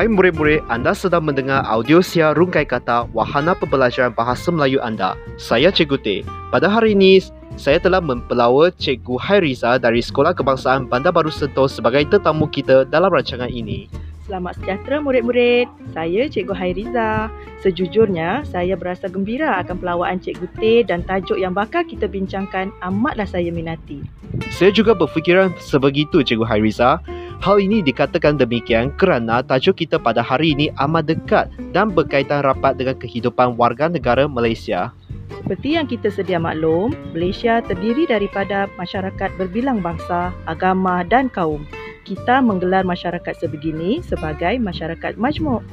Hai murid-murid, anda sedang mendengar audio siar Rungkai Kata Wahana Pembelajaran Bahasa Melayu anda. Saya Cikgu Teh. Pada hari ini, saya telah mempelawa Cikgu Hairiza dari Sekolah Kebangsaan Bandar Baru Sentosa sebagai tetamu kita dalam rancangan ini. Selamat sejahtera murid-murid. Saya Cikgu Hairiza. Sejujurnya, saya berasa gembira akan pelawaan Cikgu Teh dan tajuk yang bakal kita bincangkan amatlah saya minati. Saya juga berfikiran sebegitu Cikgu Hairiza. Hal ini dikatakan demikian kerana tajuk kita pada hari ini amat dekat dan berkaitan rapat dengan kehidupan warga negara Malaysia. Seperti yang kita sedia maklum, Malaysia terdiri daripada masyarakat berbilang bangsa, agama dan kaum. Kita menggelar masyarakat sebegini sebagai masyarakat majmuk.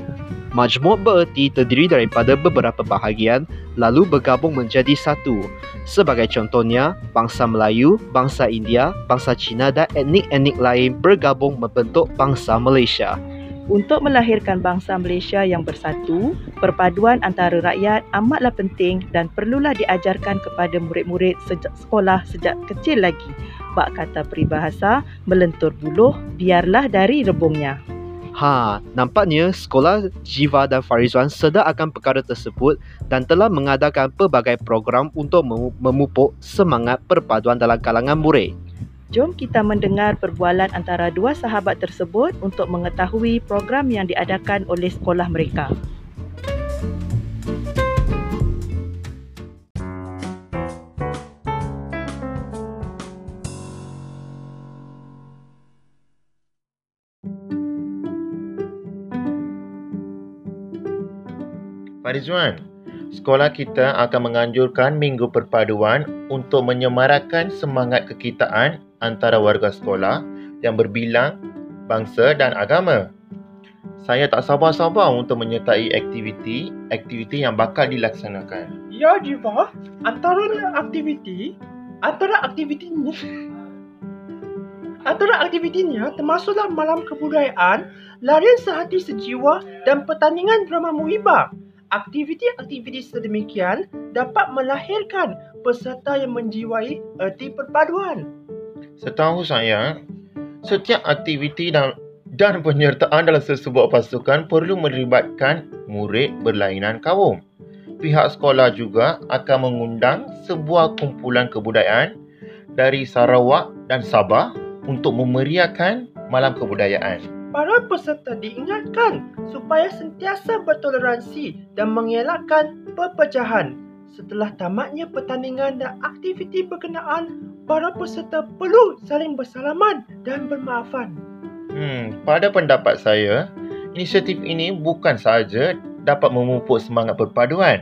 Majmuk bererti terdiri daripada beberapa bahagian lalu bergabung menjadi satu. Sebagai contohnya, bangsa Melayu, bangsa India, bangsa Cina dan etnik-etnik lain bergabung membentuk bangsa Malaysia. Untuk melahirkan bangsa Malaysia yang bersatu, perpaduan antara rakyat amatlah penting dan perlulah diajarkan kepada murid-murid sejak sekolah sejak kecil lagi. Bak kata peribahasa, melentur buluh, biarlah dari rebungnya. Nampaknya sekolah Jiva dan Farizwan sedar akan perkara tersebut dan telah mengadakan pelbagai program untuk memupuk semangat perpaduan dalam kalangan murid. Jom kita mendengar perbualan antara dua sahabat tersebut untuk mengetahui program yang diadakan oleh sekolah mereka. Farizwan, sekolah kita akan menganjurkan Minggu Perpaduan untuk menyemarakan semangat kekitaan antara warga sekolah yang berbilang, bangsa dan agama. Saya tak sabar-sabar untuk menyertai aktiviti yang bakal dilaksanakan. Ya, Jiva. Antara aktivitinya termasuklah malam kebudayaan, larian sehati sejiwa dan pertandingan drama muhibah. Aktiviti-aktiviti sedemikian dapat melahirkan peserta yang menjiwai erti perpaduan. Setahu saya, setiap aktiviti dan penyertaan dalam sesebuah pasukan perlu melibatkan murid berlainan kaum. Pihak sekolah juga akan mengundang sebuah kumpulan kebudayaan dari Sarawak dan Sabah untuk memeriahkan malam kebudayaan. Para peserta diingatkan supaya sentiasa bertoleransi dan mengelakkan perpecahan. Setelah tamatnya pertandingan dan aktiviti berkenaan, para peserta perlu saling bersalaman dan bermaafan. Pada pendapat saya, inisiatif ini bukan sahaja dapat memupuk semangat perpaduan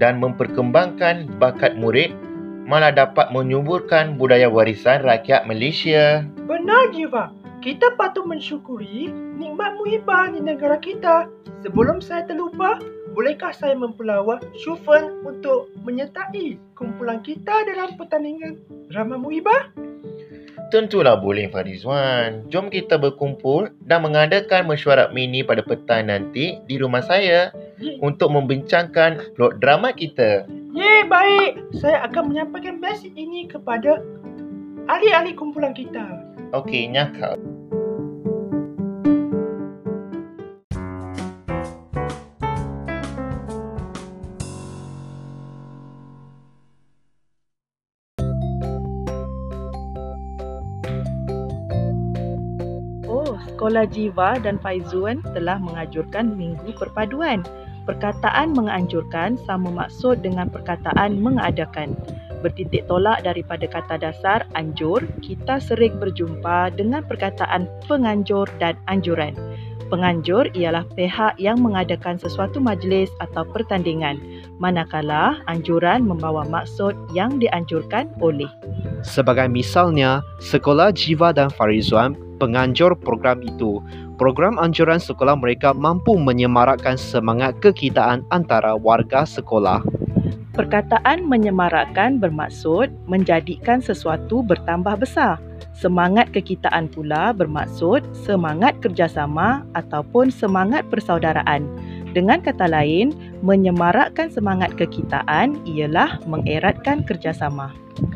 dan memperkembangkan bakat murid, malah dapat menyuburkan budaya warisan rakyat Malaysia. Benar, Jiva. Kita patut mensyukuri nikmat muhibah di negara kita. Sebelum saya terlupa, bolehkah saya mempelawa Shu Fan untuk menyertai kumpulan kita dalam pertandingan drama muhibah? Tentulah boleh, Farizwan. Jom kita berkumpul dan mengadakan mesyuarat mini pada petang nanti di rumah saya untuk membincangkan plot drama kita. Baik. Saya akan menyampaikan mesej ini kepada ahli-ahli kumpulan kita. Okeynya kau. Sekolah Jiva dan Faizwan telah menganjurkan Minggu Perpaduan. Perkataan menganjurkan sama maksud dengan perkataan mengadakan. Bertitik tolak daripada kata dasar anjur, kita sering berjumpa dengan perkataan penganjur dan anjuran. Penganjur ialah pihak yang mengadakan sesuatu majlis atau pertandingan, manakala anjuran membawa maksud yang dianjurkan oleh. Sebagai misalnya, Sekolah Jiva dan Farizwan penganjur program itu. Program anjuran sekolah mereka mampu menyemarakkan semangat kekitaan antara warga sekolah. Perkataan menyemarakkan bermaksud menjadikan sesuatu bertambah besar. Semangat kekitaan pula bermaksud semangat kerjasama ataupun semangat persaudaraan. Dengan kata lain, menyemarakkan semangat kekitaan ialah mengeratkan kerjasama.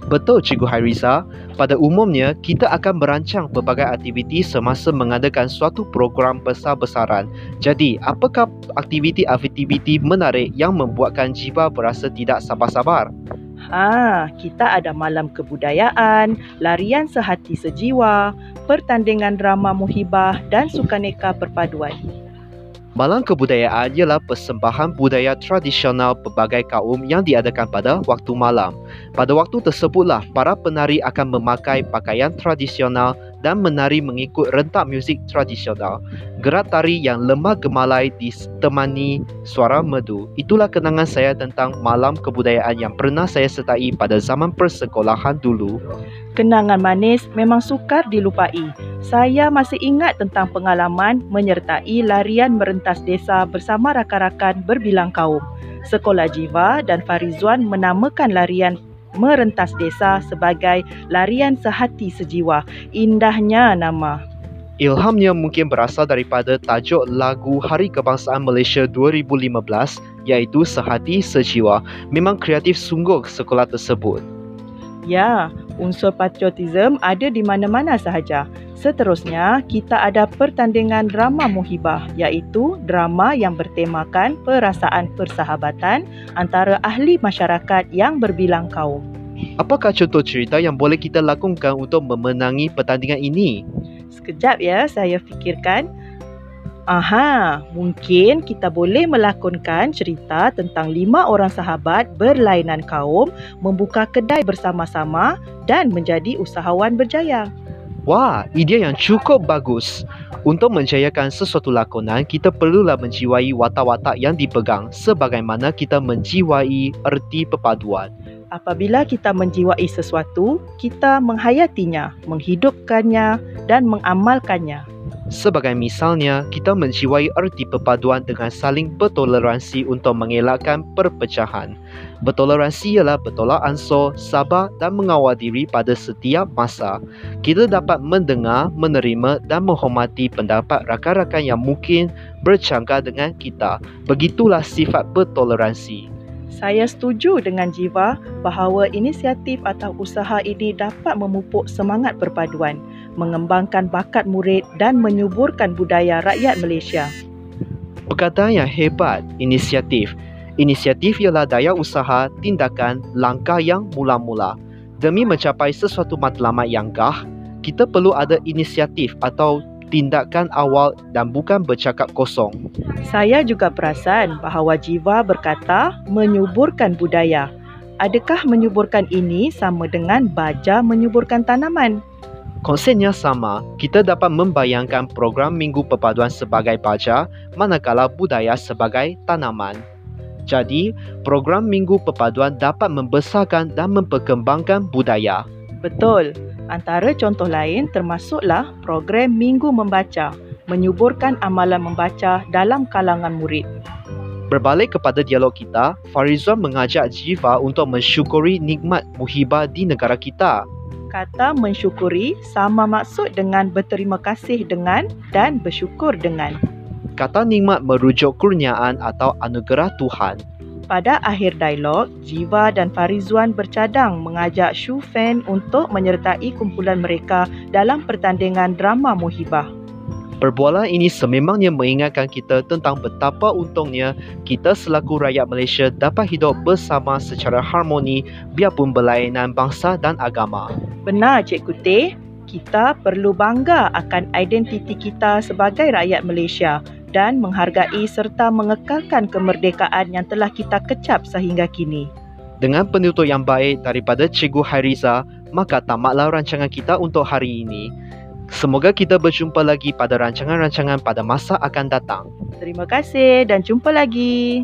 Betul, Cikgu Hairiza. Pada umumnya, kita akan merancang pelbagai aktiviti semasa mengadakan suatu program besar-besaran. Jadi, apakah aktiviti-aktiviti menarik yang membuatkan Jiva berasa tidak sabar-sabar? Kita ada malam kebudayaan, larian sehati sejiwa, pertandingan drama muhibah dan sukaneka perpaduan. Malam kebudayaan ialah persembahan budaya tradisional pelbagai kaum yang diadakan pada waktu malam. Pada waktu tersebutlah para penari akan memakai pakaian tradisional dan menari mengikut rentak muzik tradisional. Gerak tari yang lemah gemalai ditemani suara merdu. Itulah kenangan saya tentang malam kebudayaan yang pernah saya sertai pada zaman persekolahan dulu. Kenangan manis memang sukar dilupai. Saya masih ingat tentang pengalaman menyertai larian merentas desa bersama rakan-rakan berbilang kaum. Sekolah Jiva dan Farizwan menamakan larian merentas desa sebagai larian sehati sejiwa. Indahnya nama. Ilhamnya mungkin berasal daripada tajuk lagu Hari Kebangsaan Malaysia 2015 iaitu Sehati Sejiwa. Memang kreatif sungguh sekolah tersebut. Ya, unsur patriotism ada di mana-mana sahaja. Seterusnya, kita ada pertandingan drama muhibah iaitu drama yang bertemakan perasaan persahabatan antara ahli masyarakat yang berbilang kaum. Apakah contoh cerita yang boleh kita lakukan untuk memenangi pertandingan ini? Sekejap ya, saya fikirkan. Mungkin kita boleh melakonkan cerita tentang 5 orang sahabat berlainan kaum membuka kedai bersama-sama dan menjadi usahawan berjaya. Wah, idea yang cukup bagus. Untuk menjayakan sesuatu lakonan, kita perlulah menjiwai watak-watak yang dipegang sebagaimana kita menjiwai erti perpaduan. Apabila kita menjiwai sesuatu, kita menghayatinya, menghidupkannya dan mengamalkannya. Sebagai misalnya, kita menjiwai erti perpaduan dengan saling bertoleransi untuk mengelakkan perpecahan. Bertoleransi ialah bertolak ansur, sabar dan mengawal diri pada setiap masa. Kita dapat mendengar, menerima dan menghormati pendapat rakan-rakan yang mungkin bercanggah dengan kita. Begitulah sifat bertoleransi. Saya setuju dengan Jiva bahawa inisiatif atau usaha ini dapat memupuk semangat perpaduan, mengembangkan bakat murid dan menyuburkan budaya rakyat Malaysia. Perkataan yang hebat, inisiatif. Inisiatif ialah daya usaha, tindakan, langkah yang mula-mula. Demi mencapai sesuatu matlamat yang gah, kita perlu ada inisiatif atau tindakan awal dan bukan bercakap kosong. Saya juga perasan bahawa Jiva berkata menyuburkan budaya. Adakah menyuburkan ini sama dengan baja menyuburkan tanaman? Konsepnya sama. Kita dapat membayangkan program Minggu Perpaduan sebagai baja, manakala budaya sebagai tanaman. Jadi, program Minggu Perpaduan dapat membesarkan dan memperkembangkan budaya. Betul. Antara contoh lain termasuklah program Minggu Membaca, menyuburkan amalan membaca dalam kalangan murid. Berbalik kepada dialog kita, Farizwan mengajak Jiva untuk mensyukuri nikmat muhibah di negara kita. Kata mensyukuri sama maksud dengan berterima kasih dengan dan bersyukur dengan. Kata nikmat merujuk kurniaan atau anugerah Tuhan. Pada akhir dialog, Jiva dan Farizwan bercadang mengajak Shu Fan untuk menyertai kumpulan mereka dalam pertandingan drama muhibah. Perbualan ini sememangnya mengingatkan kita tentang betapa untungnya kita selaku rakyat Malaysia dapat hidup bersama secara harmoni biarpun berlainan bangsa dan agama. Benar, Cikgu Teh. Kita perlu bangga akan identiti kita sebagai rakyat Malaysia dan menghargai serta mengekalkan kemerdekaan yang telah kita kecap sehingga kini. Dengan penutur yang baik daripada Cikgu Hairiza, maka tamatlah rancangan kita untuk hari ini. Semoga kita berjumpa lagi pada rancangan-rancangan pada masa akan datang. Terima kasih dan jumpa lagi.